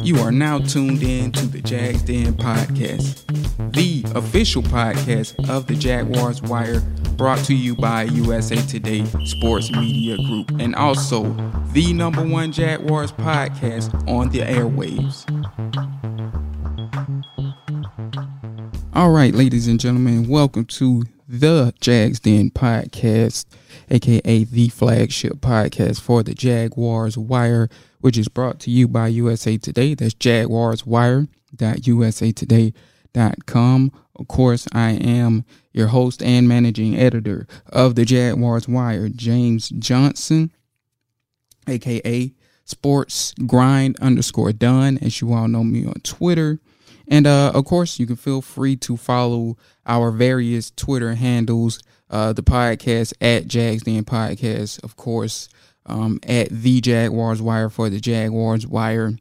You are now tuned in to the Jags Den Podcast, the official podcast of the Jaguars Wire, brought to you by USA Today Sports Media Group, and also the number one Jaguars podcast on the airwaves. All right, ladies and gentlemen, welcome to the Jags Den Podcast, a.k.a. the flagship podcast for the Jaguars Wire, which is brought to you by USA Today. That's JaguarsWire.USAToday.com. Of course, I am your host and managing editor of the Jaguars Wire, James Johnson, a.k.a. SportsGrind_Dunn, as you all know me on Twitter. And, of course, you can feel free to follow our various Twitter handles, the podcast at Jags Den Podcast, of course, at the Jaguars Wire for the Jaguars Wire.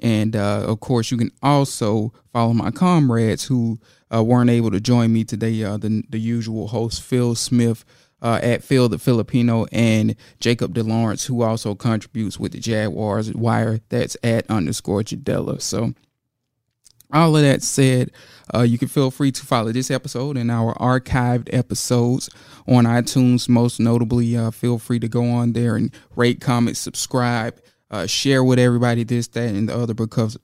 And, of course, you can also follow my comrades who weren't able to join me today, the usual host, Phil Smith, at Phil the Filipino, and Jacob DeLawrence, who also contributes with the Jaguars Wire. That's at _Jadella. So, all of that said, you can feel free to follow this episode and our archived episodes on iTunes. Most notably, feel free to go on there and rate, comment, subscribe, share with everybody this, that, and the other, because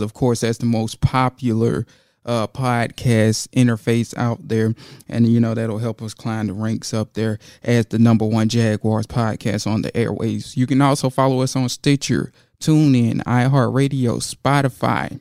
of course, that's the most popular podcast interface out there. And, you know, that'll help us climb the ranks up there as the number one Jaguars podcast on the airways. You can also follow us on Stitcher, TuneIn, iHeartRadio, Spotify,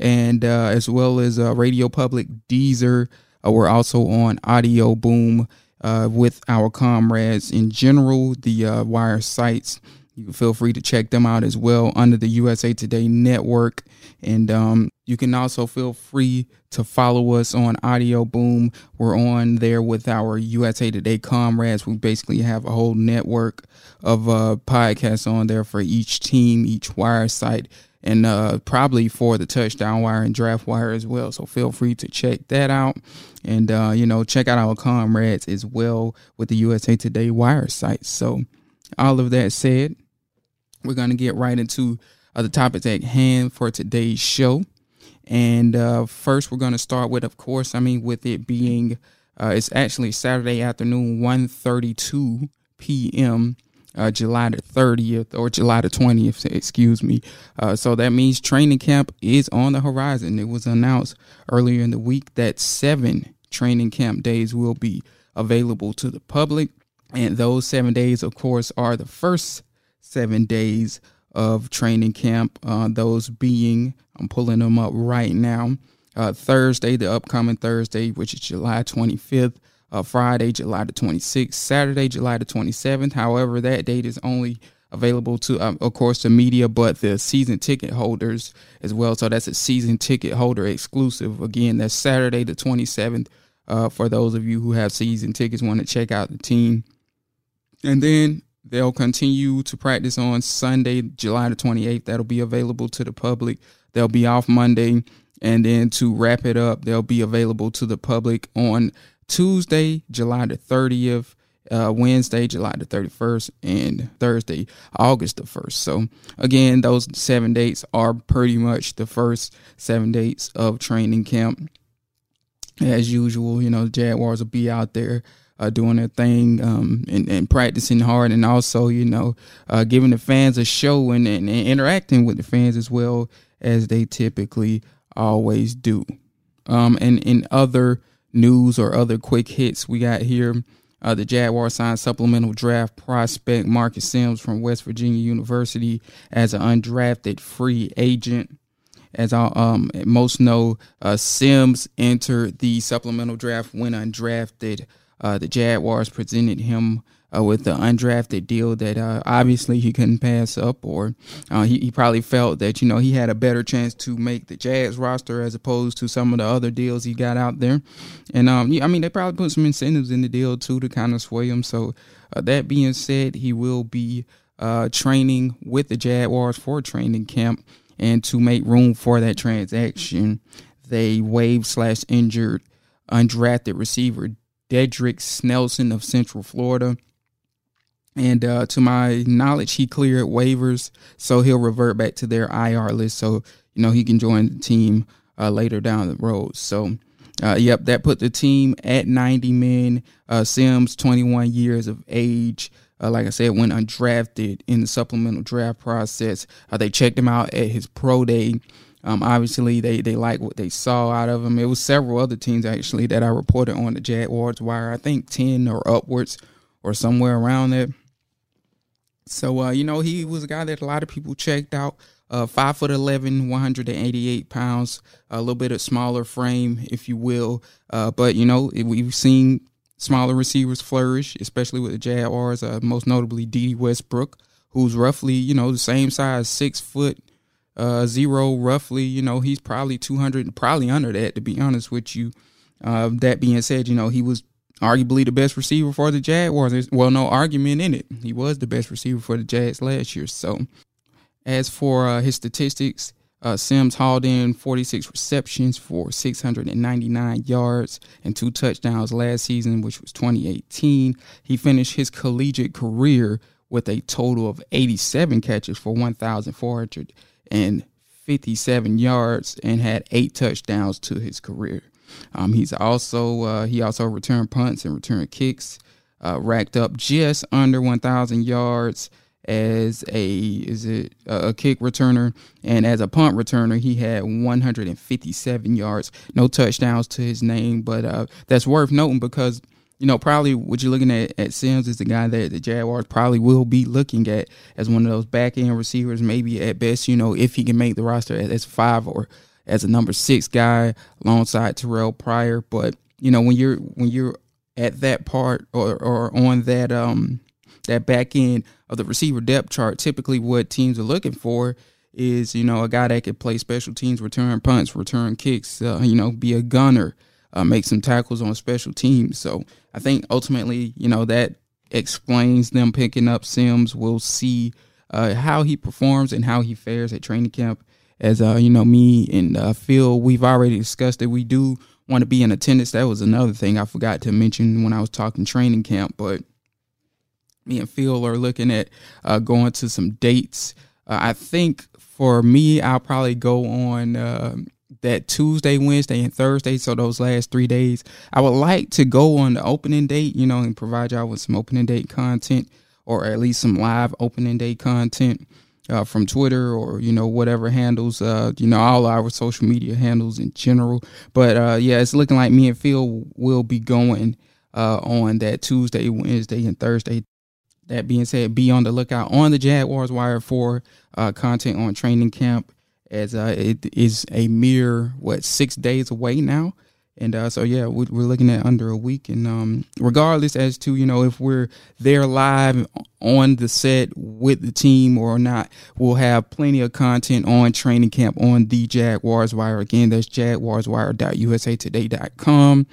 and as well as Radio Public, Deezer. We're also on Audio Boom with our comrades in general, the Wire sites. You can feel free to check them out as well under the USA Today network. And you can also feel free to follow us on Audio Boom. We're on there with our USA Today comrades. We basically have a whole network of podcasts on there for each team, each Wire site, and probably for the Touchdown Wire and Draft Wire as well. So feel free to check that out, and, you know, check out our comrades as well with the USA Today Wire site. So all of that said, we're going to get right into the topics at hand for today's show. And first, we're going to start with, of course, I mean, with it being, it's actually Saturday afternoon, 1:32 p.m., July the 30th or July the 20th, excuse me. So that means training camp is on the horizon. It was announced earlier in the week that 7 training camp days will be available to the public. And those 7 days, of course, are the first 7 days of training camp. Those being, I'm pulling them up right now, Thursday, the upcoming Thursday, which is July 25th. Friday, July the 26th, Saturday, July the 27th. However, that date is only available to, of course, the media, but the season ticket holders as well. So that's a season ticket holder exclusive. Again, that's Saturday the 27th for those of you who have season tickets, want to check out the team. And then they'll continue to practice on Sunday, July the 28th. That'll be available to the public. They'll be off Monday. And then to wrap it up, they'll be available to the public on Tuesday, July the 30th, Wednesday, July the 31st, and Thursday, August the 1st. So, again, those 7 dates are pretty much the first 7 dates of training camp. As usual, you know, the Jaguars will be out there doing their thing and practicing hard, and also, you know, giving the fans a show and interacting with the fans as well as they typically always do. And in other news or other quick hits we got here, the Jaguars signed supplemental draft prospect Marcus Sims from West Virginia University as an undrafted free agent. As most know, Sims entered the supplemental draft when undrafted. The Jaguars presented him with the undrafted deal that obviously he couldn't pass up, or he probably felt that, you know, he had a better chance to make the Jags roster as opposed to some of the other deals he got out there. And, yeah, I mean, they probably put some incentives in the deal, too, to kind of sway him. So that being said, he will be training with the Jaguars for training camp. And to make room for that transaction, they waived / injured undrafted receiver Dedrick Snelson of Central Florida. And to my knowledge, he cleared waivers, so he'll revert back to their IR list, so, you know, he can join the team later down the road. So, yep, that put the team at 90 men. Sims, 21 years of age. Like I said, went undrafted in the supplemental draft process. They checked him out at his pro day. Obviously, they like what they saw out of him. It was several other teams, actually, that I reported on the Jaguars Wire. I think 10 or upwards or somewhere around there. So, you know, he was a guy that a lot of people checked out. 5'11", 188 pounds, a little bit of smaller frame, if you will. But, you know, we've seen smaller receivers flourish, especially with the Jaguars, most notably DeDe Westbrook, who's roughly, you know, the same size, 6 foot, 0, roughly. You know, he's probably 200, probably under that, to be honest with you. That being said, you know, he was arguably the best receiver for the Jaguars. There's, well, no argument in it. He was the best receiver for the Jags last year. So as for his statistics, Sims hauled in 46 receptions for 699 yards and 2 touchdowns last season, which was 2018. He finished his collegiate career with a total of 87 catches for 1,457 yards and had 8 touchdowns to his career. He's also he also returned punts and returned kicks, racked up just under 1,000 yards as a kick returner, and as a punt returner, he had 157 yards, no touchdowns to his name, but that's worth noting because, you know, probably what you're looking at Sims is the guy that the Jaguars probably will be looking at as one of those back-end receivers, maybe at best, you know, if he can make the roster as 5 or as a number 6 guy alongside Terrell Pryor. But, you know, when you're at that part or on that that back end of the receiver depth chart, typically what teams are looking for is, you know, a guy that can play special teams, return punts, return kicks, you know, be a gunner, make some tackles on special teams. So I think ultimately, you know, that explains them picking up Sims. We'll see how he performs and how he fares at training camp. As, you know, me and Phil, we've already discussed that we do want to be in attendance. That was another thing I forgot to mention when I was talking training camp, but me and Phil are looking at going to some dates. I think for me, I'll probably go on that Tuesday, Wednesday, and Thursday. So those last 3 days, I would like to go on the opening date, you know, and provide y'all with some opening date content, or at least some live opening day content from Twitter or, you know, whatever handles, you know, all our social media handles in general. But yeah, it's looking like me and Phil will be going on that Tuesday, Wednesday, and Thursday. That being said, be on the lookout on the Jaguars Wire for content on training camp, as it is a mere, 6 days away now. And so, yeah, we're looking at under a week. And regardless as to, you know, if we're there live on the set with the team or not, we'll have plenty of content on training camp on the Jaguars Wire. Again, that's JaguarsWire.USAToday.com.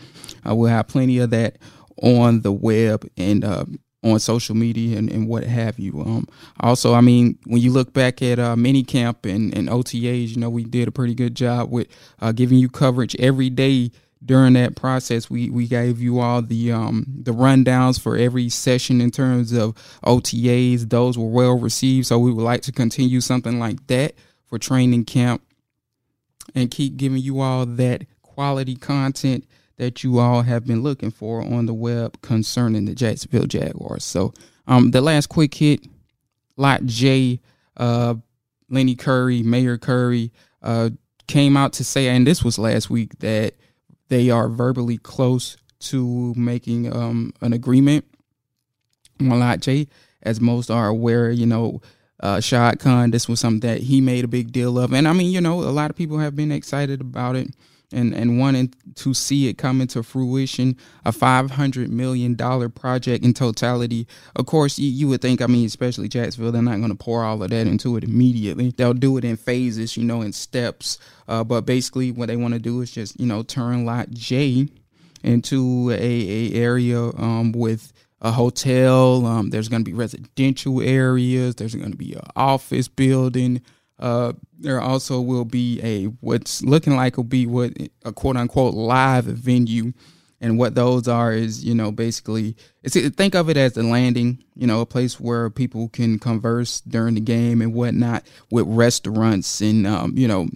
We'll have plenty of that on the web and on social media and what have you. Also, I mean, when you look back at minicamp and OTAs, you know, we did a pretty good job with giving you coverage every day during that process. We gave you all the rundowns for every session in terms of OTAs. Those were well received, so we would like to continue something like that for training camp and keep giving you all that quality content that you all have been looking for on the web concerning the Jacksonville Jaguars. So the last quick hit, Lot J, Lenny Curry, Mayor Curry, came out to say, and this was last week, that they are verbally close to making an agreement on Lot J. As most are aware, you know, Shahid Khan, this was something that he made a big deal of. And, I mean, you know, a lot of people have been excited about it. and wanting to see it come into fruition, a $500 million project in totality. Of course, you would think, I mean, especially Jacksonville, they're not going to pour all of that into it immediately. They'll do it in phases, you know, in steps. But basically what they want to do is just, you know, turn Lot J into a area with a hotel. There's going to be residential areas. There's going to be an office building. There also will be a quote unquote live venue. And what those are is, you know, basically it's, think of it as the landing, you know, a place where people can converse during the game and whatnot, with restaurants and, you know,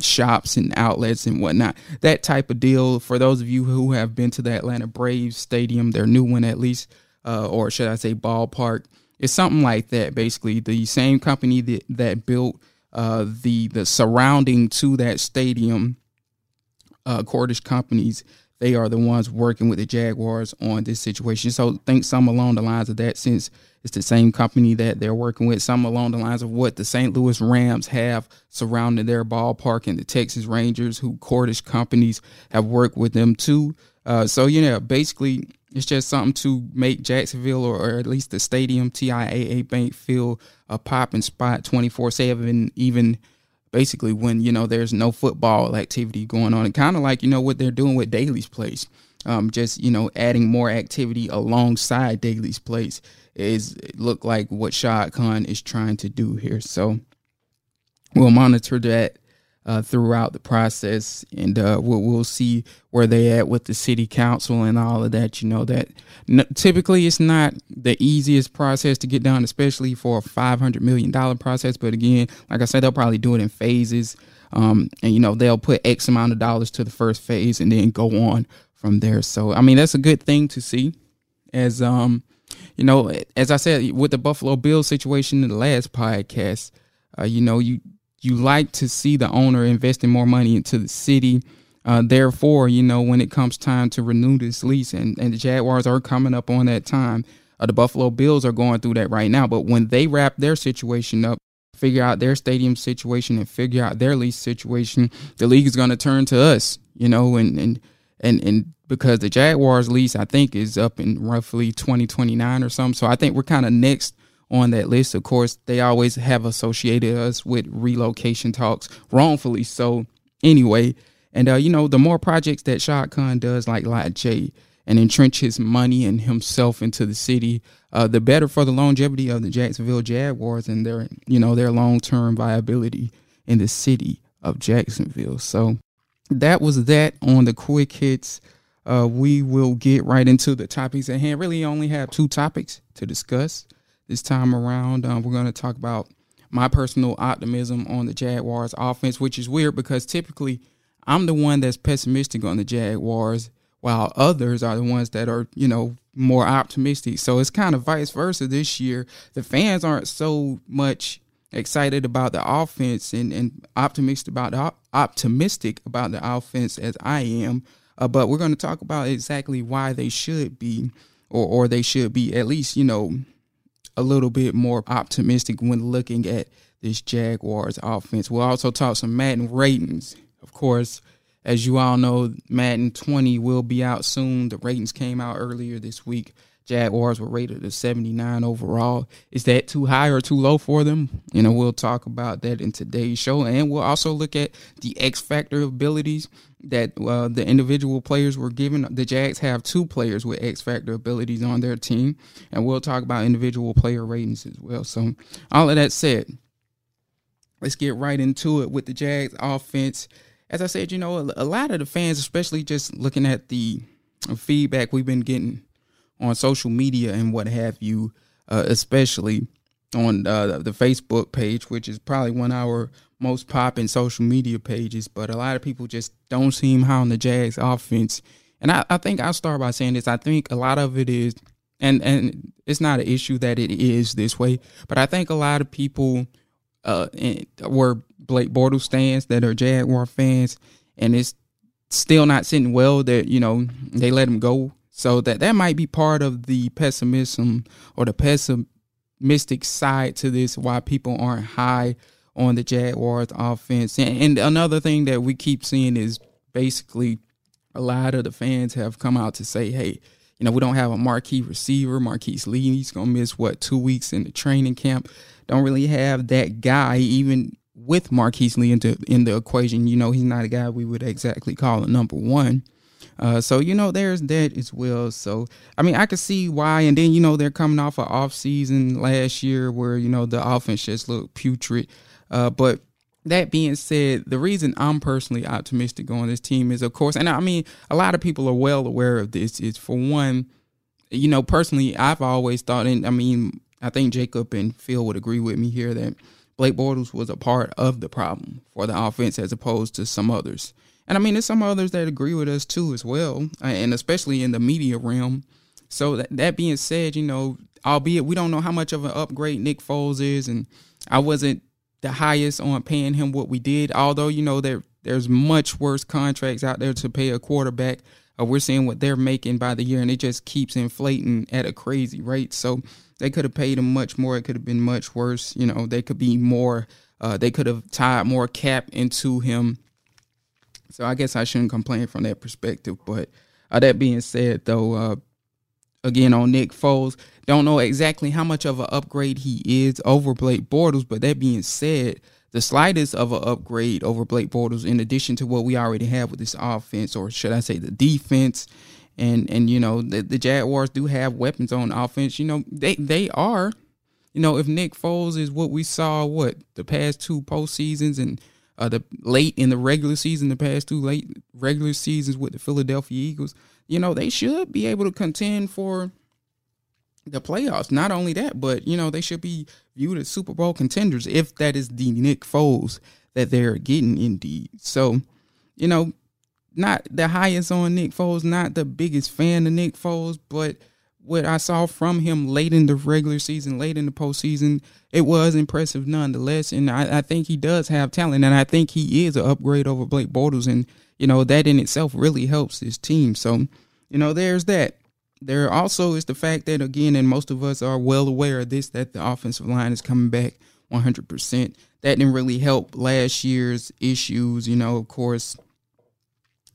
shops and outlets and whatnot, that type of deal. For those of you who have been to the Atlanta Braves stadium, their new one at least, or should I say ballpark, it's something like that. Basically the same company that built the surrounding to that stadium, Cordish Companies, they are the ones working with the Jaguars on this situation. So think some along the lines of that, since it's the same company that they're working with, some along the lines of what the St. Louis Rams have surrounding their ballpark, and the Texas Rangers, who Cordish Companies have worked with them too. So, you know, basically it's just something to make Jacksonville, or at least the stadium, TIAA Bank, feel a popping spot 24/7, even basically when, you know, there's no football activity going on. And kind of like, you know, what they're doing with Daly's Place, just, you know, adding more activity alongside Daly's Place is look like what Shahid Khan is trying to do here. So we'll monitor that throughout the process, and we'll see where they at with the city council and all of that. You know that typically it's not the easiest process to get done, especially for a $500 million process. But again, like I said, they'll probably do it in phases, and, you know, they'll put X amount of dollars to the first phase and then go on from there. So, I mean, that's a good thing to see, as, you know, as I said, with the Buffalo Bills situation in the last podcast, you know, you like to see the owner investing more money into the city. Therefore, you know, when it comes time to renew this lease, and the Jaguars are coming up on that time, the Buffalo Bills are going through that right now. But when they wrap their situation up, figure out their stadium situation and figure out their lease situation, the league is going to turn to us, you know, and because the Jaguars lease, I think, is up in roughly 2029 or something. So I think we're kind of next on that list. Of course, they always have associated us with relocation talks, wrongfully so, anyway. And you know, the more projects that Shahid Khan does, like Lot J, and entrench his money and himself into the city, the better for the longevity of the Jacksonville Jaguars and their, you know, their long-term viability in the city of Jacksonville. So that was that on the quick hits. We will get right into the topics at hand. Really only have two topics to discuss this time around. We're going to talk about my personal optimism on the Jaguars offense, which is weird because typically I'm the one that's pessimistic on the Jaguars, while others are the ones that are, you know, more optimistic. So it's kind of vice versa this year. The fans aren't so much excited about the offense and optimistic about the offense as I am. But we're going to talk about exactly why they should be, or they should be at least, you know, a little bit more optimistic when looking at this Jaguars offense. We'll also talk some Madden ratings. Of course, as you all know, Madden 20 will be out soon. The ratings came out earlier this week. Jaguars were rated a 79 overall. Is that too high or too low for them? You know, we'll talk about that in today's show. And we'll also look at the X factor abilities that the individual players were given. The Jags have two players with X factor abilities on their team. And we'll talk about individual player ratings as well. So all of that said, let's get right into it with the Jags offense. As I said, you know, a lot of the fans, especially just looking at the feedback we've been getting on social media and what have you, especially on the Facebook page, which is probably one of our most popping social media pages. But a lot of people just don't seem high on the Jags offense. And I think I'll start by saying this. I think a lot of it is, and it's not an issue that it is this way, but I think a lot of people were Blake Bortles stands that are Jaguar fans, and it's still not sitting well that, you know, they let him go. So that might be part of the pessimism or the pessimistic side to this, why people aren't high on the Jaguars offense. And another thing that we keep seeing is basically a lot of the fans have come out to say, hey, you know, we don't have a marquee receiver. Marquise Lee, he's going to miss, 2 weeks in the training camp. Don't really have that guy, even with Marquise Lee in the equation. You know, he's not a guy we would exactly call a number one. So, you know, there's that as well. So, I mean, I could see why. And then, you know, they're coming off an offseason last year where, you know, the offense just looked putrid. But that being said, the reason I'm personally optimistic on this team is, of course, and I mean, a lot of people are well aware of this, is for one, you know, personally, I've always thought, and I mean, I think Jacob and Phil would agree with me here, that Blake Bortles was a part of the problem for the offense as opposed to some others. And I mean, there's some others that agree with us too as well, and especially in the media realm. So that being said, you know, albeit we don't know how much of an upgrade Nick Foles is, and I wasn't the highest on paying him what we did, although, you know, there's much worse contracts out there to pay a quarterback. We're seeing what they're making by the year, and it just keeps inflating at a crazy rate. So they could have paid him much more. It could have been much worse. You know, they could be more, they could have tied more cap into him. So I guess I shouldn't complain from that perspective. But that being said, though, again, on Nick Foles, don't know exactly how much of an upgrade he is over Blake Bortles, but that being said, the slightest of an upgrade over Blake Bortles, in addition to what we already have with this offense, or should I say the defense, and you know, the Jaguars do have weapons on offense. You know, they are, you know, if Nick Foles is what we saw, the past two postseasons and the past two late regular seasons with the Philadelphia Eagles, you know, they should be able to contend for the playoffs. Not only that, but, you know, they should be viewed as Super Bowl contenders if that is the Nick Foles that they're getting indeed. So, you know, not the highest on Nick Foles, not the biggest fan of Nick Foles, but what I saw from him late in the regular season, late in the postseason, it was impressive nonetheless. And I think he does have talent, and I think he is an upgrade over Blake Bortles. And, you know, that in itself really helps his team. So, you know, there's that. There also is the fact that, again, and most of us are well aware of this, that the offensive line is coming back 100%. That didn't really help last year's issues. You know, of course,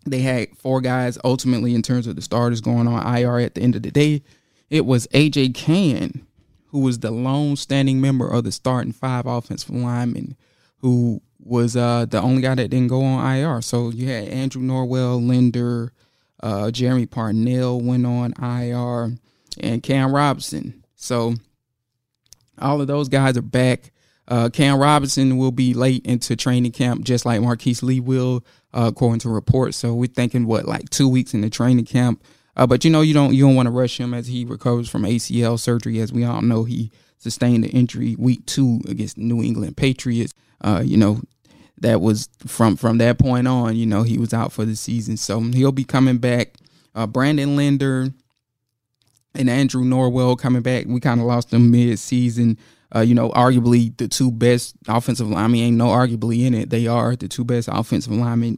they had four guys ultimately in terms of the starters going on IR at the end of the day. It was A.J. Khan, who was the lone standing member of the starting five offensive linemen, who was the only guy that didn't go on IR. So you had Andrew Norwell, Linder, Jeremy Parnell went on IR, and Cam Robinson. So all of those guys are back. Cam Robinson will be late into training camp, just like Marquise Lee will, according to reports. So we're thinking, 2 weeks in the training camp. But, you know, you don't want to rush him as he recovers from ACL surgery. As we all know, he sustained the injury week two against the New England Patriots. You know, that was from that point on, you know, he was out for the season. So he'll be coming back. Brandon Linder and Andrew Norwell coming back. We kind of lost them mid-season. You know, arguably the two best offensive linemen. Ain't no arguably in it. They are the two best offensive linemen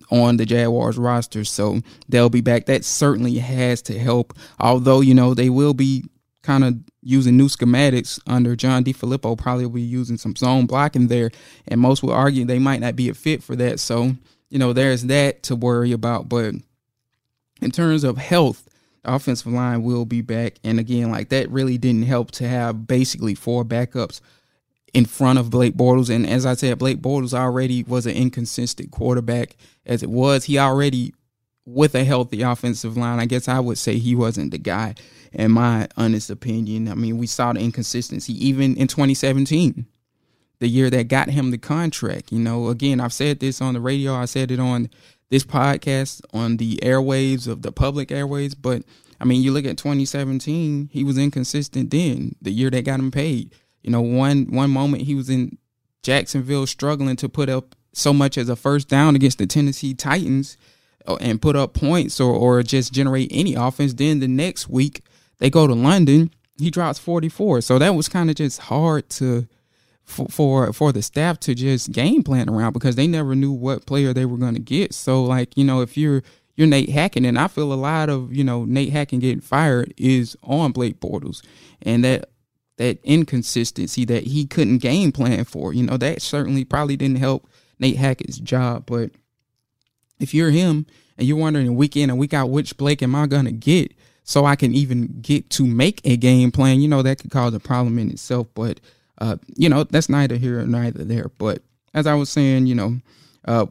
on the Jaguars roster, so they'll be back. That certainly has to help, although, you know, they will be kind of using new schematics under John DeFilippo, probably will be using some zone blocking there, and most will argue they might not be a fit for that. So, you know, there's that to worry about. But in terms of health, the offensive line will be back, and again, like, that really didn't help to have basically four backups in front of Blake Bortles. And as I said, Blake Bortles already was an inconsistent quarterback as it was. He already, with a healthy offensive line, I guess I would say he wasn't the guy, in my honest opinion. I mean, we saw the inconsistency even in 2017, the year that got him the contract. You know, again, I've said this on the radio. I said it on this podcast, on the airwaves of the public airwaves. But, I mean, you look at 2017, he was inconsistent then, the year that got him paid. You know, one moment he was in Jacksonville struggling to put up so much as a first down against the Tennessee Titans and put up points or just generate any offense. Then the next week they go to London, he drops 44. So that was kind of just hard for the staff to just game plan around, because they never knew what player they were going to get. So, like, you know, if you're Nate Hackett, and I feel a lot of, you know, Nate Hackett getting fired is on Blake Bortles, and that inconsistency that he couldn't game plan for, you know, that certainly probably didn't help Nate Hackett's job. But If you're him and you're wondering week in and week out, which Blake am I going to get so I can even get to make a game plan, you know, that could cause a problem in itself. But, you know, that's neither here nor neither there. But as I was saying, you know,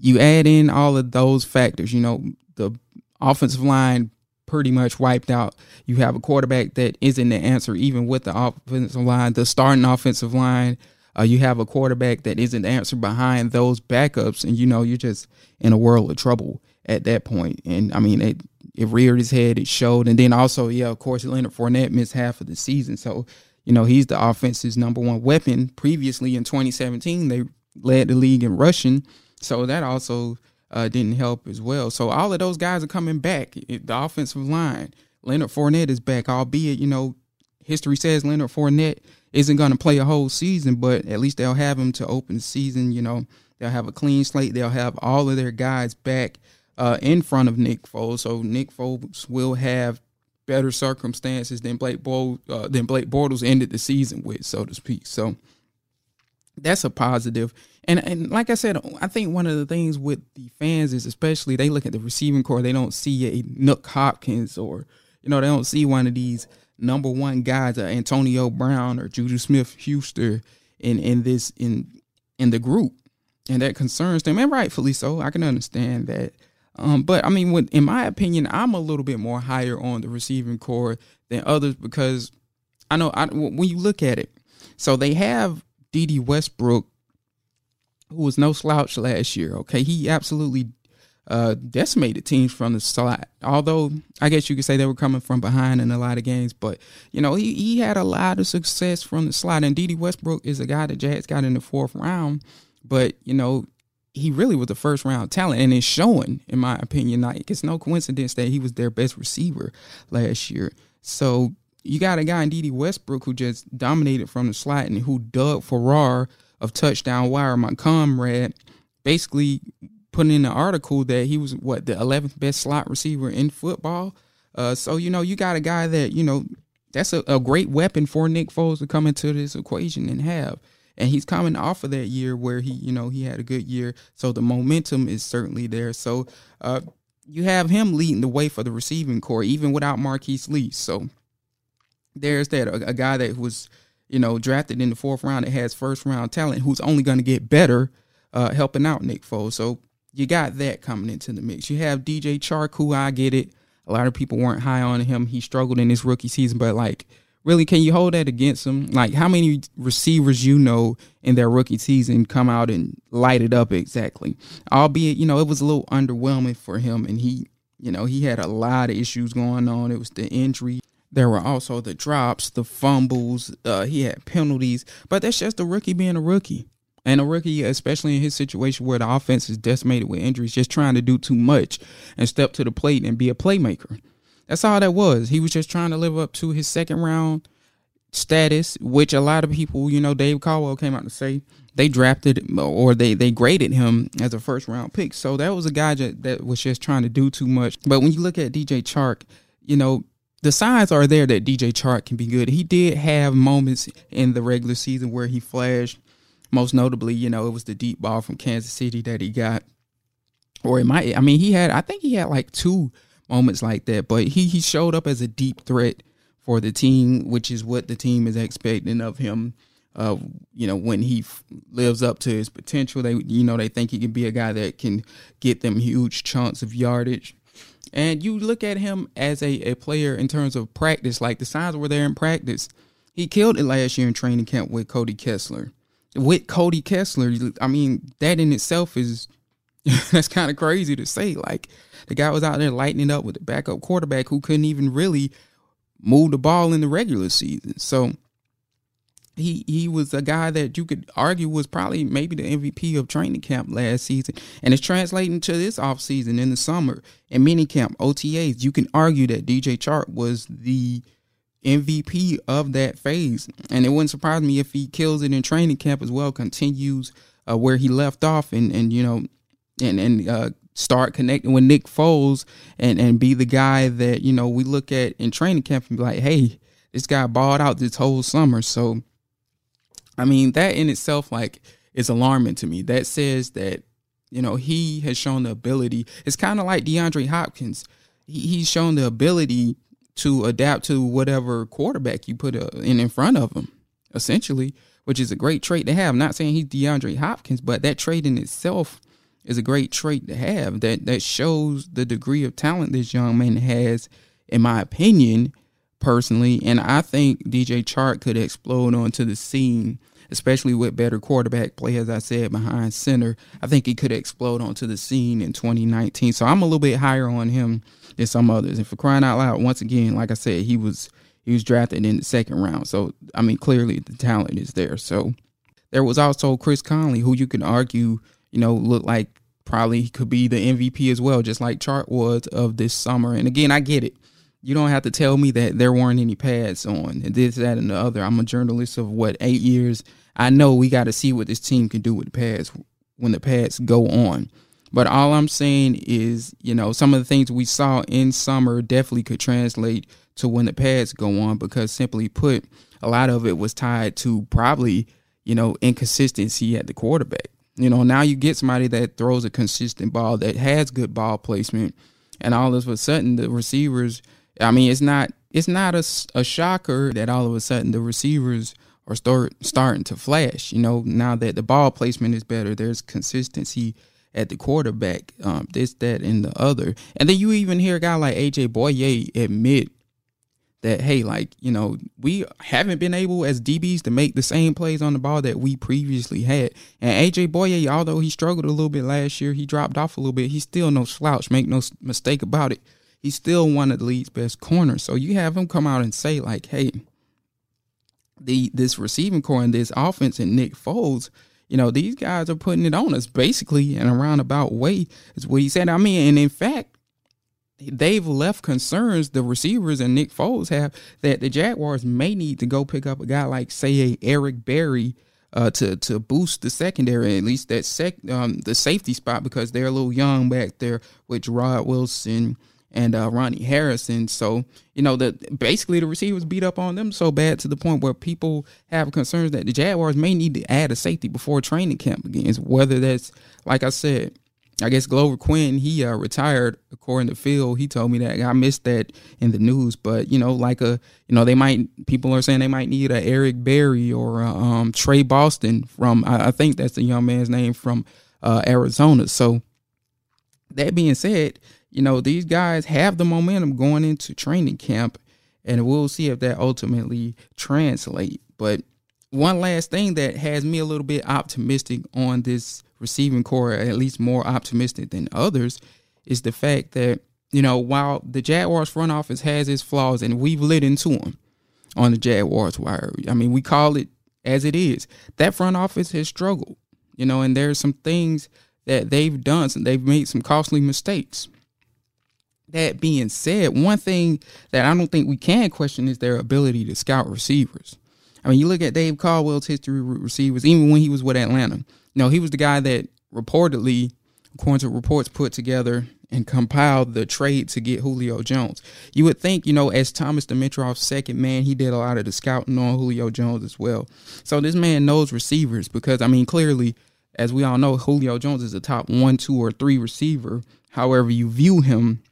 you add in all of those factors, you know, the offensive line pretty much wiped out. You have a quarterback that isn't the answer, even with the offensive line, the starting offensive line. You have a quarterback that isn't the answer behind those backups. And, you know, you're just in a world of trouble at that point. And, I mean, it reared its head. It showed. And then also, yeah, of course, Leonard Fournette missed half of the season. So, you know, he's the offense's number one weapon. Previously in 2017, they led the league in rushing. So that also didn't help as well. So all of those guys are coming back. The offensive line, Leonard Fournette is back, albeit, you know, history says Leonard Fournette isn't going to play a whole season, but at least they'll have him to open the season. You know, they'll have a clean slate. They'll have all of their guys back in front of Nick Foles. So Nick Foles will have better circumstances than Blake Bortles ended the season with, so to speak. So that's a positive. And like I said, I think one of the things with the fans is especially they look at the receiving core. They don't see a Nick Hopkins or, you know, they don't see one of these number one guys, Antonio Brown or Juju Smith-Schuster in the group. And that concerns them, and rightfully so. I can understand that. But, I mean, in my opinion, I'm a little bit more higher on the receiving core than others because I know when you look at it, so they have DeDe Westbrook, who was no slouch last year, okay? He absolutely decimated teams from the slot, although I guess you could say they were coming from behind in a lot of games. But, you know, he had a lot of success from the slot, and DeDe Westbrook is a guy that Jags got in the fourth round, but, you know, he really was a first-round talent, and it's showing, in my opinion. Like, it's no coincidence that he was their best receiver last year. So you got a guy in DeDe Westbrook who just dominated from the slot and who Doug Farrar of Touchdown Wire, my comrade, basically putting in an article that he was, the 11th best slot receiver in football. So, you know, you got a guy that, you know, that's a great weapon for Nick Foles to come into this equation and have. And he's coming off of that year where he, you know, he had a good year. So the momentum is certainly there. So you have him leading the way for the receiving corps, even without Marquise Lee. So there's that, a guy that was, you know, drafted in the fourth round that has first round talent who's only going to get better helping out Nick Foles. So you got that coming into the mix. You have D.J. Chark, who I get it. A lot of people weren't high on him. He struggled in his rookie season, but like, really, can you hold that against them? Like, how many receivers, you know, in their rookie season come out and light it up exactly? Albeit, you know, it was a little underwhelming for him, and he, you know, he had a lot of issues going on. It was the injury. There were also the drops, the fumbles. He had penalties. But that's just a rookie being a rookie. And a rookie, especially in his situation where the offense is decimated with injuries, just trying to do too much and step to the plate and be a playmaker. That's all that was. He was just trying to live up to his second round status, which a lot of people, you know, Dave Caldwell came out to say they drafted or they graded him as a first round pick. So that was a guy that was just trying to do too much. But when you look at DJ Chark, you know, the signs are there that DJ Chark can be good. He did have moments in the regular season where he flashed. Most notably, you know, it was the deep ball from Kansas City that he got. Or it might, I mean, he had like two moments like that, but he showed up as a deep threat for the team, which is what the team is expecting of him. You know, when he lives up to his potential, they, you know, they think he can be a guy that can get them huge chunks of yardage. And you look at him as a player in terms of practice, like the signs were there in practice. He killed it last year in training camp with Cody Kessler. I mean, that in itself is that's kind of crazy to say. Like, the guy was out there lighting it up with the backup quarterback who couldn't even really move the ball in the regular season. So he was a guy that you could argue was probably maybe the MVP of training camp last season. And it's translating to this offseason in the summer and minicamp, OTAs. You can argue that DJ Chark was the MVP of that phase. And it wouldn't surprise me if he kills it in training camp as well, continues where he left off and you know, and start connecting with Nick Foles and be the guy that, you know, we look at in training camp and be like, hey, this guy balled out this whole summer. So, I mean, that in itself, like, is alarming to me. That says that You know, he has shown the ability. It's kind of like DeAndre Hopkins. He's shown the ability to adapt to whatever quarterback you put in front of him, essentially, which is a great trait to have. I'm not saying he's DeAndre Hopkins, but that trait in itself is a great trait to have. That shows the degree of talent this young man has, in my opinion, personally. And I think D.J. Chark could explode onto the scene, especially with better quarterback play, as I said, behind center. I think he could explode onto the scene in 2019. So I'm a little bit higher on him than some others. And for crying out loud, once again, like I said, he was drafted in the second round. So, I mean, clearly the talent is there. So there was also Chris Conley, who you can argue, you know, looked like probably could be the MVP as well, just like Chark was of this summer. And again, I get it. You don't have to tell me that there weren't any pads on and this, that, and the other. I'm a journalist of, 8 years. I know we got to see what this team can do with the pads when the pads go on. But all I'm saying is, you know, some of the things we saw in summer definitely could translate to when the pads go on, because simply put, a lot of it was tied to probably, you know, inconsistency at the quarterback. You know, now you get somebody that throws a consistent ball, that has good ball placement, and all of a sudden the receivers – I mean, it's not a shocker that all of a sudden the receivers are starting to flash, you know, now that the ball placement is better. There's consistency at the quarterback, this, that, and the other. And then you even hear a guy like A.J. Bouye admit that, hey, like, you know, we haven't been able as DBs to make the same plays on the ball that we previously had. And A.J. Bouye, although he struggled a little bit last year, he dropped off a little bit, he's still no slouch, make no mistake about it. He's still one of the league's best corners. So you have him come out and say, like, hey, this receiving core and this offense and Nick Foles, you know, these guys are putting it on us, basically, in a roundabout way is what he said. I mean, and in fact, they've left concerns, the receivers and Nick Foles have, that the Jaguars may need to go pick up a guy like, say, Eric Berry to boost the secondary, at least that the safety spot, because they're a little young back there with Gerard Wilson and Ronnie Harrison. So, you know, basically the receivers beat up on them so bad to the point where people have concerns that the Jaguars may need to add a safety before training camp begins, whether that's, like I said, I guess Glover Quinn, he retired, according to Phil. He told me that. I missed that in the news. But, you know, people are saying they might need a Eric Berry or Trey Boston from, I think that's the young man's name, from Arizona. So that being said, you know, these guys have the momentum going into training camp, and we'll see if that ultimately translates. But one last thing that has me a little bit optimistic on this receiving core, at least more optimistic than others, is the fact that, you know, while the Jaguars front office has its flaws, and we've lit into them on the Jaguars Wire, I mean, we call it as it is, that front office has struggled, you know, and there's some things that they've done, and they've made some costly mistakes. That being said, one thing that I don't think we can question is their ability to scout receivers. I mean, you look at Dave Caldwell's history with receivers, even when he was with Atlanta. You know, he was the guy that reportedly, according to reports, put together and compiled the trade to get Julio Jones. You would think, you know, as Thomas Dimitrov's second man, he did a lot of the scouting on Julio Jones as well. So this man knows receivers because, I mean, clearly, as we all know, Julio Jones is a top 1, 2, or 3 receiver, however you view him.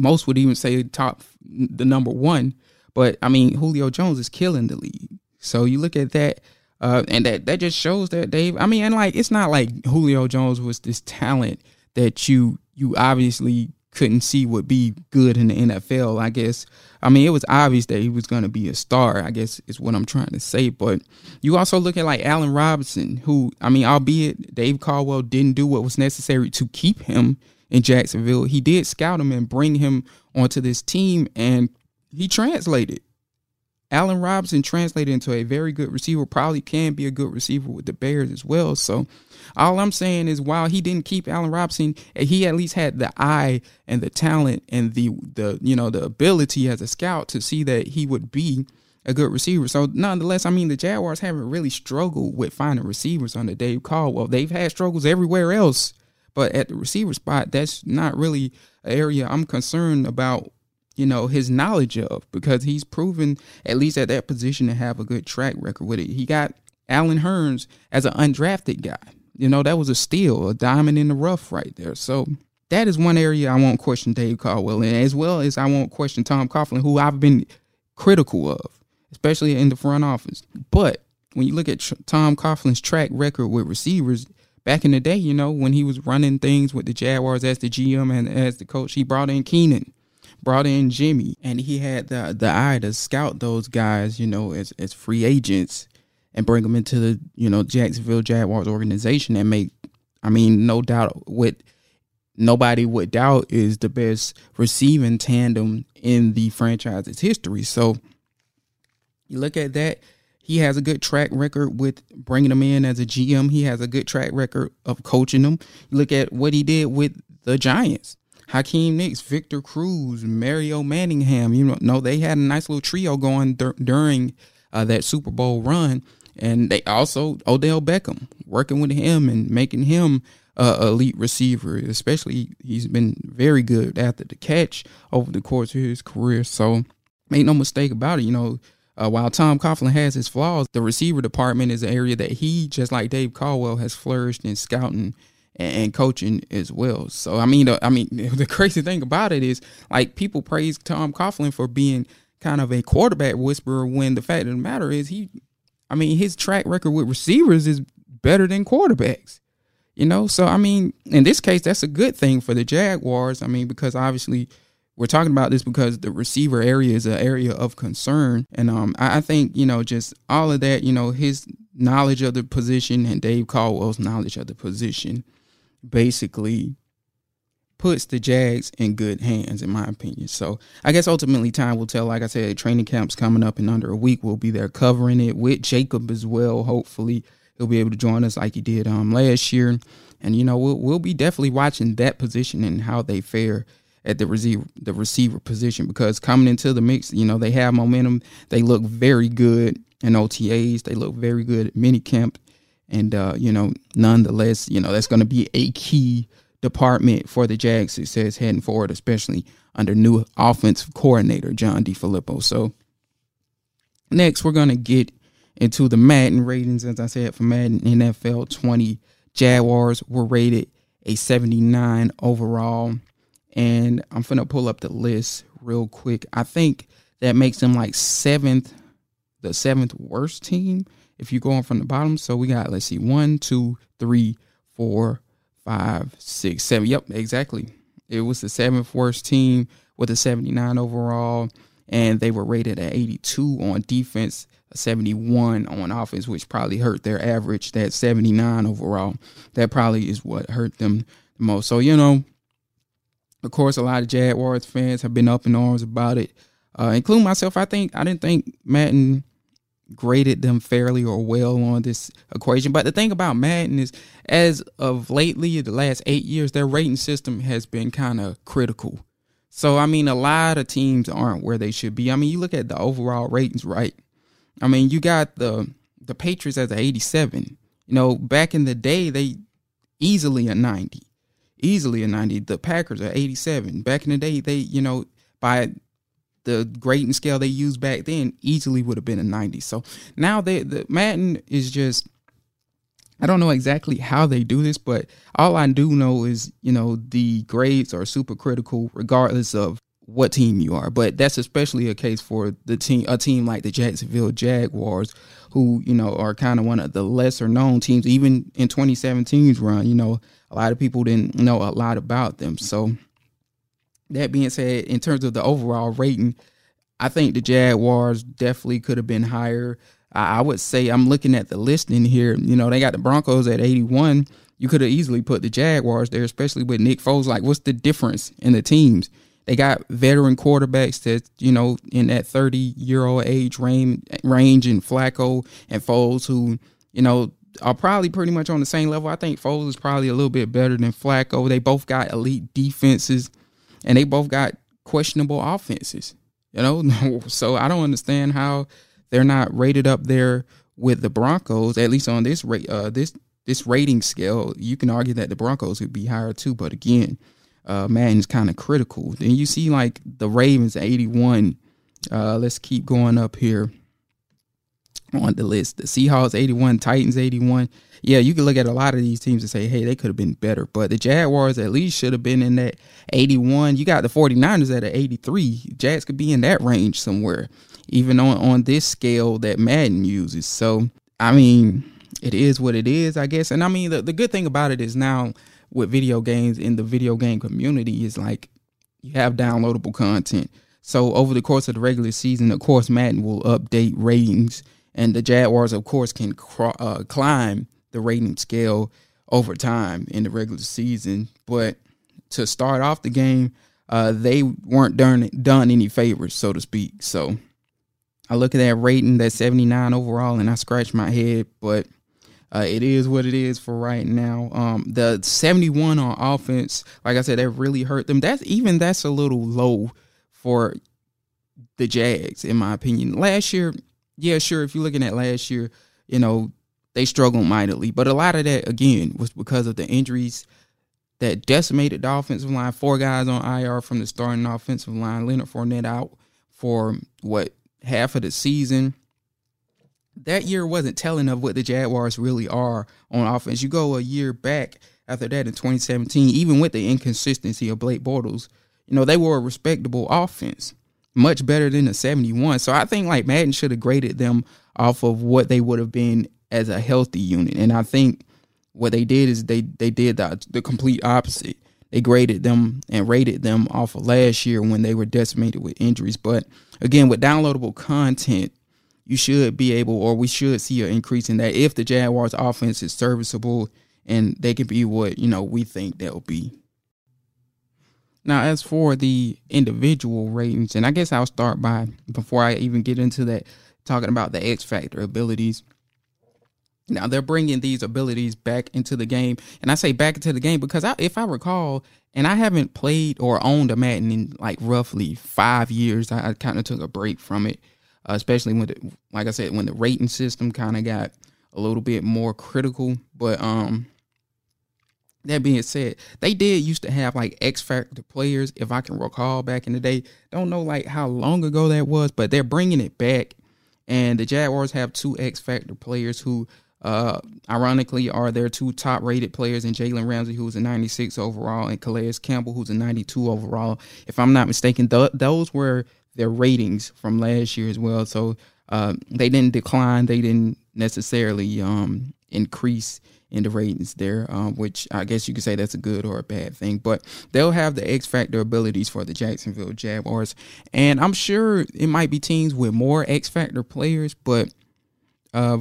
Most would even say the number one, but I mean, Julio Jones is killing the league. So you look at that, and that just shows that Dave. I mean, and like, it's not like Julio Jones was this talent that you obviously couldn't see would be good in the NFL. I guess. I mean, it was obvious that he was going to be a star, I guess is what I'm trying to say. But you also look at like Allen Robinson, who, I mean, albeit Dave Caldwell didn't do what was necessary to keep him in Jacksonville, he did scout him and bring him onto this team, and he translated. Allen Robinson translated into a very good receiver, probably can be a good receiver with the Bears as well. So all I'm saying is, while he didn't keep Allen Robinson, he at least had the eye and the talent and the you know, the ability as a scout to see that he would be a good receiver. So nonetheless, I mean, the Jaguars haven't really struggled with finding receivers under Dave Caldwell. They've had struggles everywhere else, but at the receiver spot, that's not really an area I'm concerned about, you know, his knowledge of, because he's proven, at least at that position, to have a good track record with it. He got Allen Hurns as an undrafted guy. You know, that was a steal, a diamond in the rough right there. So that is one area I won't question Dave Caldwell in, as well as I won't question Tom Coughlin, who I've been critical of, especially in the front office. But when you look at Tom Coughlin's track record with receivers back in the day, you know, when he was running things with the Jaguars as the GM and as the coach, he brought in Keenan, brought in Jimmy, and he had the eye to scout those guys, you know, as free agents and bring them into the, you know, Jacksonville Jaguars organization and make, I mean, no doubt what nobody would doubt is the best receiving tandem in the franchise's history. So you look at that. He has a good track record with bringing them in as a GM. He has a good track record of coaching them. You look at what he did with the Giants. Hakeem Nicks, Victor Cruz, Mario Manningham. You know, they had a nice little trio going during that Super Bowl run. And they also, Odell Beckham, working with him and making him elite receiver, especially he's been very good after the catch over the course of his career. So make no mistake about it, you know, while Tom Coughlin has his flaws, the receiver department is an area that he, just like Dave Caldwell, has flourished in scouting and coaching as well. So, I mean, the crazy thing about it is, like, people praise Tom Coughlin for being kind of a quarterback whisperer when the fact of the matter is his track record with receivers is better than quarterbacks, you know? So, I mean, in this case, that's a good thing for the Jaguars. I mean, because obviously we're talking about this because the receiver area is an area of concern. And I think, you know, just all of that, you know, his knowledge of the position and Dave Caldwell's knowledge of the position basically puts the Jags in good hands, in my opinion. So I guess ultimately time will tell. Like I said, training camp's coming up in under a week. We'll be there covering it with Jacob as well. Hopefully he'll be able to join us like he did last year. And, you know, we'll be definitely watching that position and how they fare at the receiver position, because coming into the mix, you know, they have momentum. They look very good in OTAs. They look very good at minicamp. And, you know, nonetheless, you know, that's going to be a key department for the Jags' success heading forward, especially under new offensive coordinator John DeFilippo. So next, we're going to get into the Madden ratings. As I said, for Madden NFL 20, Jaguars were rated a 79 overall. And I'm finna pull up the list real quick. I think that makes them like the seventh worst team if you're going from the bottom. So we got, let's see, 1, 2, 3, 4, 5, 6, 7. Yep, exactly. It was the seventh worst team with a 79 overall. And they were rated at 82 on defense, 71 on offense, which probably hurt their average. That 79 overall, that probably is what hurt them the most. So, you know, of course, a lot of Jaguars fans have been up in arms about it, including myself. I didn't think Madden graded them fairly or well on this equation. But the thing about Madden is, as of lately, the last 8 years, their rating system has been kind of critical. So, I mean, a lot of teams aren't where they should be. I mean, you look at the overall ratings, right? I mean, you got the Patriots as an 87. You know, back in the day, they easily a 90. The Packers are 87. Back in the day, they, you know, by the grading scale they used back then, easily would have been a 90. So now the Madden is just, I don't know exactly how they do this, but all I do know is, you know, the grades are super critical regardless of what team you are. But that's especially a case for a team like the Jacksonville Jaguars, who, you know, are kind of one of the lesser known teams. Even in 2017's run, you know, a lot of people didn't know a lot about them. So that being said, in terms of the overall rating, I think the Jaguars definitely could have been higher. I would say, I'm looking at the list in here, you know, they got the Broncos at 81. You could have easily put the Jaguars there, especially with Nick Foles. Like, what's the difference in the teams? They got veteran quarterbacks that, you know, in that 30-year-old age range and Flacco and Foles, who, you know, are probably pretty much on the same level. I think Foles is probably a little bit better than Flacco. They both got elite defenses, and they both got questionable offenses, you know. So I don't understand how they're not rated up there with the Broncos, at least on this rating scale. You can argue that the Broncos would be higher too, but again, Madden's kind of critical. Then you see like the Ravens at 81. Let's keep going up here. on the list. The Seahawks 81, Titans 81. Yeah, you can look at a lot of these teams and say, hey, they could have been better. But the Jaguars at least should have been in that 81. You got the 49ers at an 83. Jags could be in that range somewhere, even on this scale that Madden uses. So, I mean, it is what it is, I guess. And, I mean, the good thing about it is now with video games in the video game community is like you have downloadable content. So over the course of the regular season, of course, Madden will update ratings. And the Jaguars, of course, can climb the rating scale over time in the regular season. But to start off the game, they weren't done any favors, so to speak. So I look at that rating, that 79 overall, and I scratch my head. But it is what it is for right now. The 71 on offense, like I said, that really hurt them. That's a little low for the Jags, in my opinion. Last year, yeah, sure, if you're looking at last year, you know, they struggled mightily. But a lot of that, again, was because of the injuries that decimated the offensive line. 4 guys on IR from the starting offensive line. Leonard Fournette out for, half of the season. That year wasn't telling of what the Jaguars really are on offense. You go a year back after that in 2017, even with the inconsistency of Blake Bortles, you know, they were a respectable offense. Much better than the 71. So I think like Madden should have graded them off of what they would have been as a healthy unit. And I think what they did is they did the complete opposite. They graded them and rated them off of last year when they were decimated with injuries. But again, with downloadable content, you should be able, or we should see an increase in that if the Jaguars offense is serviceable and they can be what, you know, we think they'll be. Now, as for the individual ratings, and I guess I'll start by, before I even get into that, talking about the X Factor abilities. Now, they're bringing these abilities back into the game. And I say back into the game because if I recall, and I haven't played or owned a Madden in like roughly 5 years, I kind of took a break from it, especially when, like I said, when the rating system kind of got a little bit more critical. But, that being said, they did used to have like X Factor players, if I can recall back in the day. Don't know like how long ago that was, but they're bringing it back. And the Jaguars have 2 X Factor players who, ironically, are their 2 top rated players in Jalen Ramsey, who's a 96 overall, and Calais Campbell, who's a 92 overall. If I'm not mistaken, those were their ratings from last year as well. So they didn't decline. They didn't necessarily increase in the ratings there, which I guess you could say that's a good or a bad thing. But they'll have the X Factor abilities for the Jacksonville Jaguars. And I'm sure it might be teams with more X Factor players, but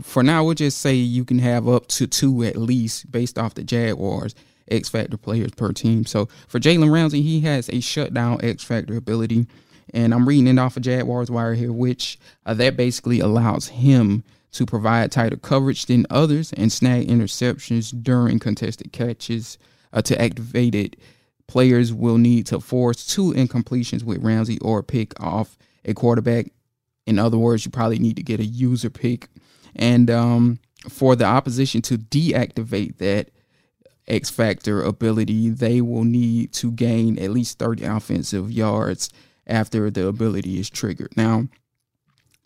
for now, we'll just say you can have up to 2 at least based off the Jaguars X Factor players per team. So for Jalen Ramsey, he has a shutdown X Factor ability. And I'm reading it off of Jaguars Wire here, which that basically allows him to provide tighter coverage than others and snag interceptions during contested catches. To activate it, players will need to force 2 incompletions with Ramsey or pick off a quarterback. In other words, you probably need to get a user pick. And for the opposition to deactivate that X Factor ability, they will need to gain at least 30 offensive yards after the ability is triggered. Now,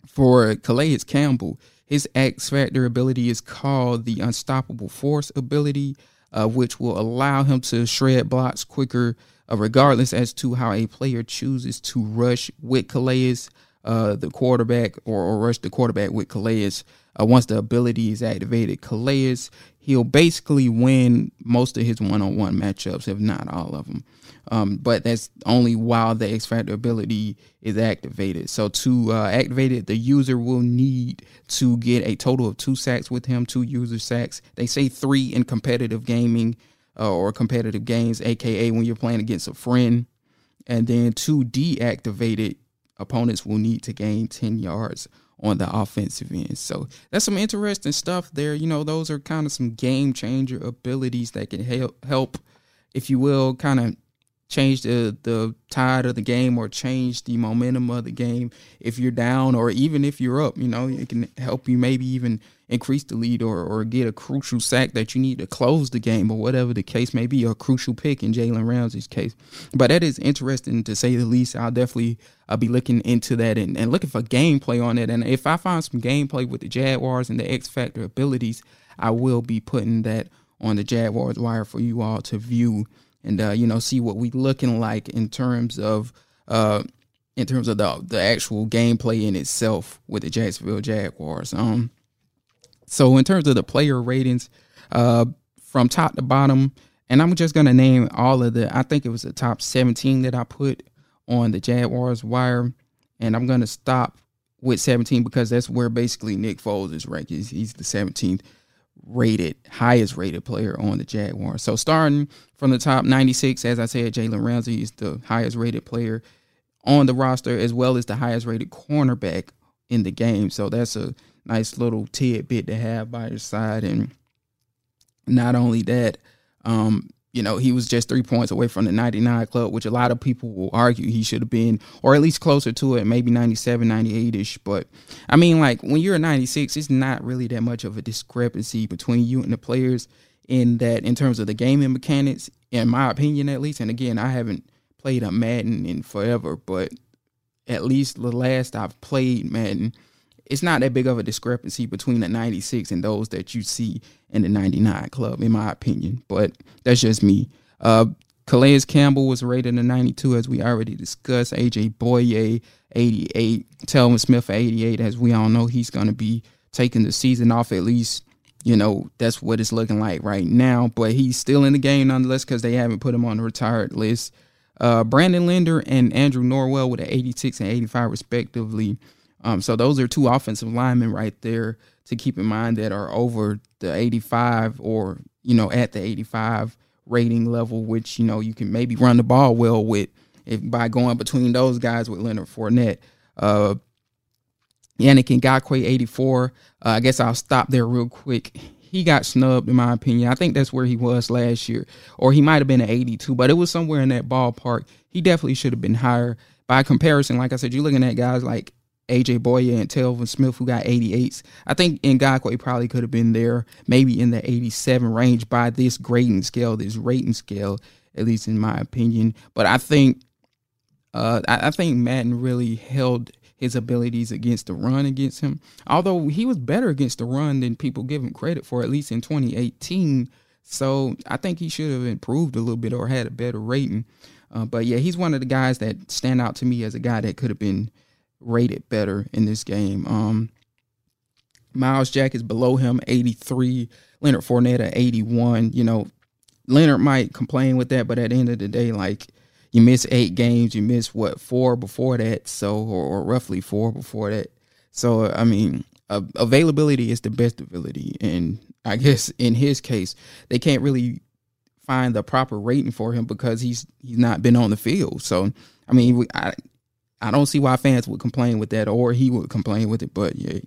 for Calais Campbell, his X Factor ability is called the Unstoppable Force ability, which will allow him to shred blocks quicker, regardless as to how a player chooses to rush with Calais, the quarterback, or rush the quarterback with Calais. Once the ability is activated, Calais, he'll basically win most of his one-on-one matchups, if not all of them. But that's only while the X Factor ability is activated. So to activate it, the user will need to get a total of 2 sacks with him, 2 user sacks. They say 3 in competitive gaming or competitive games, a.k.a. when you're playing against a friend. And then to deactivate it, opponents will need to gain 10 yards on the offensive end. So that's some interesting stuff there. You know, those are kind of some game changer abilities that can help, if you will, kind of change the tide of the game or change the momentum of the game if you're down or even if you're up. You know, it can help you maybe even increase the lead or get a crucial sack that you need to close the game or whatever the case may be, or a crucial pick in Jalen Ramsey's case. But that is interesting to say the least. I'll definitely be looking into that and looking for gameplay on it. And if I find some gameplay with the Jaguars and the X Factor abilities, I will be putting that on the Jaguars Wire for you all to view and, you know, see what we looking like in terms of the actual gameplay in itself with the Jacksonville Jaguars. So in terms of the player ratings, from top to bottom, and I'm just going to name all of the, I think it was the top 17 that I put on the Jaguars Wire, and I'm going to stop with 17 because that's where basically Nick Foles is ranked. He's the 17th rated, highest rated player on the Jaguars. So starting from the top, 96, as I said, Jalen Ramsey is the highest rated player on the roster, as well as the highest rated cornerback in the game. So that's a nice little tidbit to have by your side. And not only that, you know, he was just 3 points away from the 99 club, which a lot of people will argue he should have been, or at least closer to it, maybe 97, 98-ish. But, I mean, like, when you're a 96, it's not really that much of a discrepancy between you and the players in that, in terms of the game and mechanics, in my opinion at least. And, again, I haven't played a Madden in forever, but at least the last I've played Madden, it's not that big of a discrepancy between the 96 and those that you see in the 99 club, in my opinion. But that's just me. Calais Campbell was rated a 92, as we already discussed. A.J. Bouye, 88. Telvin Smith, 88. As we all know, he's going to be taking the season off, at least, you know, that's what it's looking like right now. But he's still in the game nonetheless because they haven't put him on the retired list. Brandon Linder and Andrew Norwell with an 86 and 85, respectively. So those are two offensive linemen right there to keep in mind that are over the 85 or, you know, at the 85 rating level, which, you know, you can maybe run the ball well with by going between those guys with Leonard Fournette. Yannick Ngakoue, 84. I guess I'll stop there real quick. He got snubbed, in my opinion. I think that's where he was last year, or he might have been an 82, but it was somewhere in that ballpark. He definitely should have been higher. By comparison, like I said, you're looking at guys like A.J. Bouye and Telvin Smith, who got 88s. I think Ngakoue probably could have been there, maybe in the 87 range by this grading scale, this rating scale, at least in my opinion. But I think Madden really held his abilities against the run against him, although he was better against the run than people give him credit for, at least in 2018. So I think he should have improved a little bit or had a better rating. But, yeah, he's one of the guys that stand out to me as a guy that could have been rated better in this game. Miles Jack is below him, 83. Leonard Fournette, 81. You know, Leonard might complain with that, but at the end of the day, like, you miss 8 games, you miss four before that, or roughly 4 before that. So, I mean, availability is the best ability, and I guess in his case, they can't really find the proper rating for him because he's not been on the field. So, I mean, I don't see why fans would complain with that, or he would complain with it, but yeah,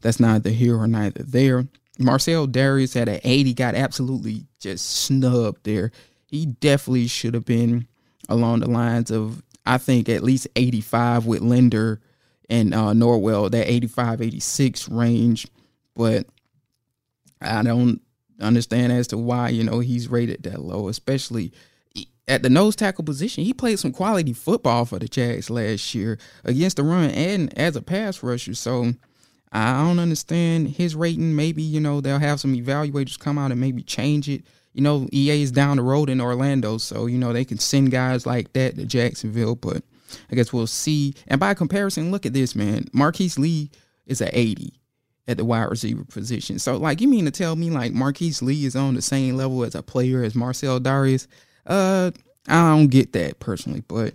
that's neither here or neither there. Marcel Darius at an 80 got absolutely just snubbed there. He definitely should have been along the lines of, I think, at least 85 with Linder and Norwell, that 85, 86 range. But I don't understand as to why, you know, he's rated that low, especially at the nose tackle position. He played some quality football for the Jags last year against the run and as a pass rusher. So I don't understand his rating. Maybe, you know, they'll have some evaluators come out and maybe change it. You know, EA is down the road in Orlando, so, you know, they can send guys like that to Jacksonville, but I guess we'll see. And by comparison, look at this, man. Marquise Lee is an 80 at the wide receiver position. So, like, you mean to tell me, like, Marquise Lee is on the same level as a player as Marcel Darius? I don't get that personally, but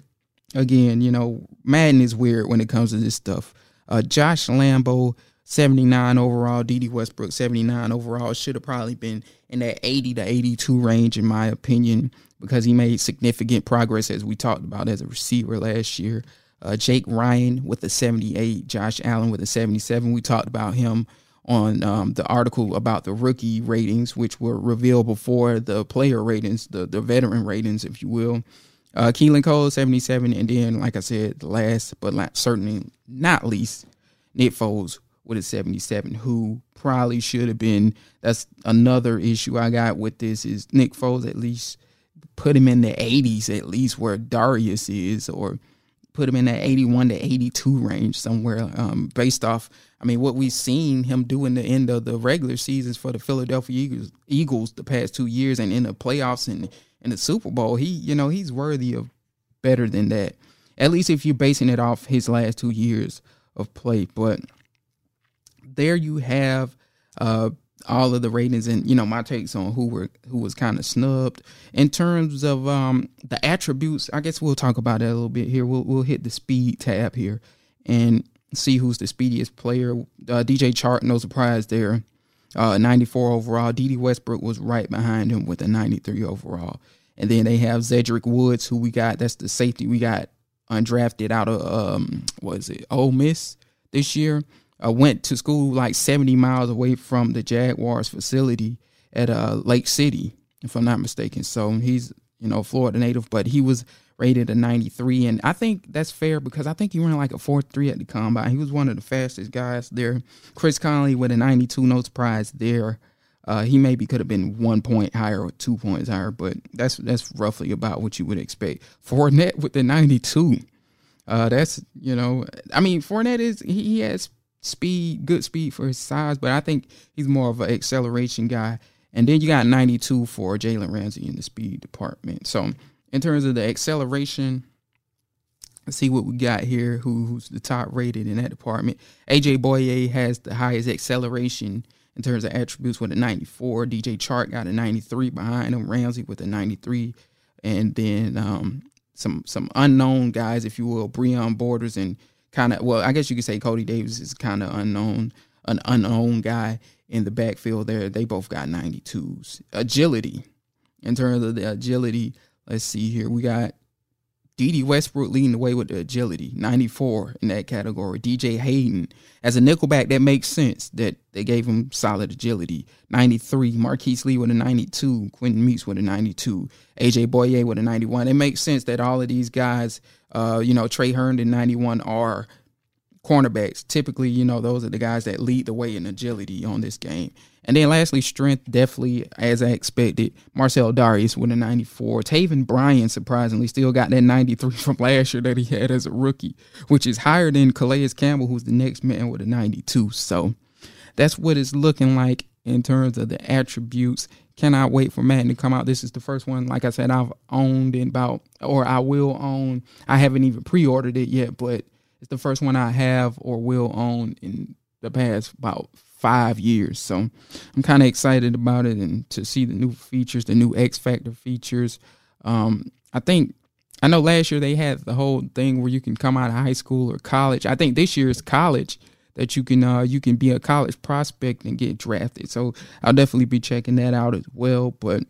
again, you know, Madden is weird when it comes to this stuff. Josh Lambo, 79 overall. DeDe Westbrook, 79 overall. Should have probably been in that 80 to 82 range, in my opinion, because he made significant progress, as we talked about, as a receiver last year. Jake Ryan with a 78. Josh Allen with a 77. We talked about him on the article about the rookie ratings, which were revealed before the player ratings, the veteran ratings, if you will. Keelan Cole, 77. And then, like I said, last but certainly not least, Nick Foles with a 77, who probably should have been. That's another issue I got with this is Nick Foles, at least put him in the 80s, at least where Darius is, or put him in that 81 to 82 range somewhere, based off, I mean, what we've seen him do in the end of the regular seasons for the Philadelphia Eagles the past 2 years, and in the playoffs and in the Super Bowl, he's worthy of better than that, at least if you're basing it off his last 2 years of play. But there you have all of the ratings and, my takes on who was kind of snubbed. In terms of the attributes, I guess we'll talk about that a little bit here. We'll hit the speed tab here and see who's the speediest player. D.J. Chark, no surprise there, 94 overall. DeDe Westbrook was right behind him with a 93 overall. And then they have Zedric Woods, who we got. That's the safety we got undrafted out of, Ole Miss this year. Went to school like 70 miles away from the Jaguars facility at Lake City, if I'm not mistaken. So he's, Florida native, but he was rated a 93. And I think that's fair because I think he ran like a 4.3 at the combine. He was one of the fastest guys there. Chris Conley with a 92, no surprise there. He maybe could have been 1 point higher or 2 points higher, but that's roughly about what you would expect. Fournette with the 92. Fournette he has speed, good speed for his size, but I think he's more of an acceleration guy. And then you got 92 for Jalen Ramsey in the speed department. So in terms of the acceleration, let's see what we got here, who's the top rated in that department. A.J. Bouye has the highest acceleration in terms of attributes with a 94. D.J. Chark got a 93 behind him, Ramsey with a 93. And then some unknown guys, if you will, Breon Borders and I guess you could say Cody Davis is kind of an unknown guy in the backfield there. They both got 92s. Agility. In terms of the agility, let's see here. We got DeDe Westbrook leading the way with the agility, 94 in that category. DJ Hayden, as a nickelback, that makes sense that they gave him solid agility, 93. Marquise Lee with a 92. Quentin Meeks with a 92. A.J. Bouye with a 91. It makes sense that all of these guys, Trey Herndon, 91, are cornerbacks. Typically, those are the guys that lead the way in agility on this game. And then lastly, strength, definitely, as I expected, Marcel Darius with a 94. Taven Bryan, surprisingly, still got that 93 from last year that he had as a rookie, which is higher than Calais Campbell, who's the next man with a 92. So that's what it's looking like in terms of the attributes. Cannot wait for Madden to come out. This is the first one, like I said, I will own. I haven't even pre-ordered it yet, but it's the first one I have or will own in the past about 5 years. So I'm kind of excited about it and to see the new features, the new X Factor features. I know last year they had the whole thing where you can come out of high school or college. I think this year is college that you can be a college prospect and get drafted. So I'll definitely be checking that out as well. But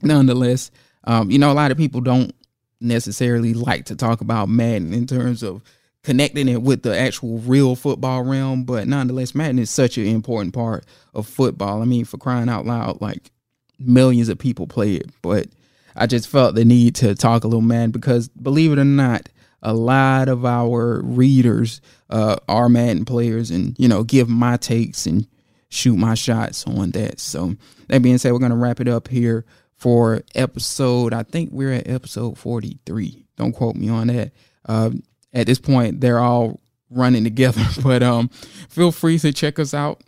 nonetheless, a lot of people don't necessarily like to talk about Madden in terms of connecting it with the actual real football realm, but nonetheless, Madden is such an important part of football. I mean, for crying out loud, like millions of people play it, but I just felt the need to talk a little Madden because, believe it or not, a lot of our readers are Madden players and, give my takes and shoot my shots on that. So that being said, we're going to wrap it up here for episode. I think we're at episode 43. Don't quote me on that. At this point, they're all running together, but feel free to check us out.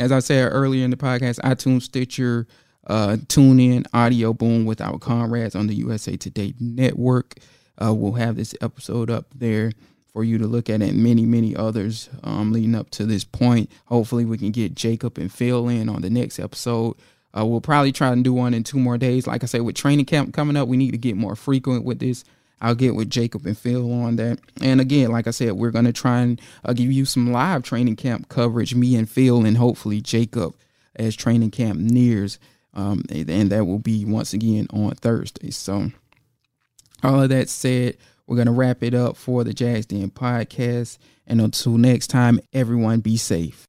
As I said earlier in the podcast, iTunes, Stitcher, TuneIn, Audio Boom with our comrades on the USA Today network. We'll have this episode up there for you to look at, and many, many others leading up to this point. Hopefully, we can get Jacob and Phil in on the next episode. We'll probably try and do one in 2 more days. Like I said, with training camp coming up, we need to get more frequent with this. I'll get with Jacob and Phil on that. And again, like I said, we're going to try and give you some live training camp coverage, me and Phil and hopefully Jacob, as training camp nears. And that will be once again on Thursday. So all of that said, we're going to wrap it up for the Jags Den podcast. And until next time, everyone be safe.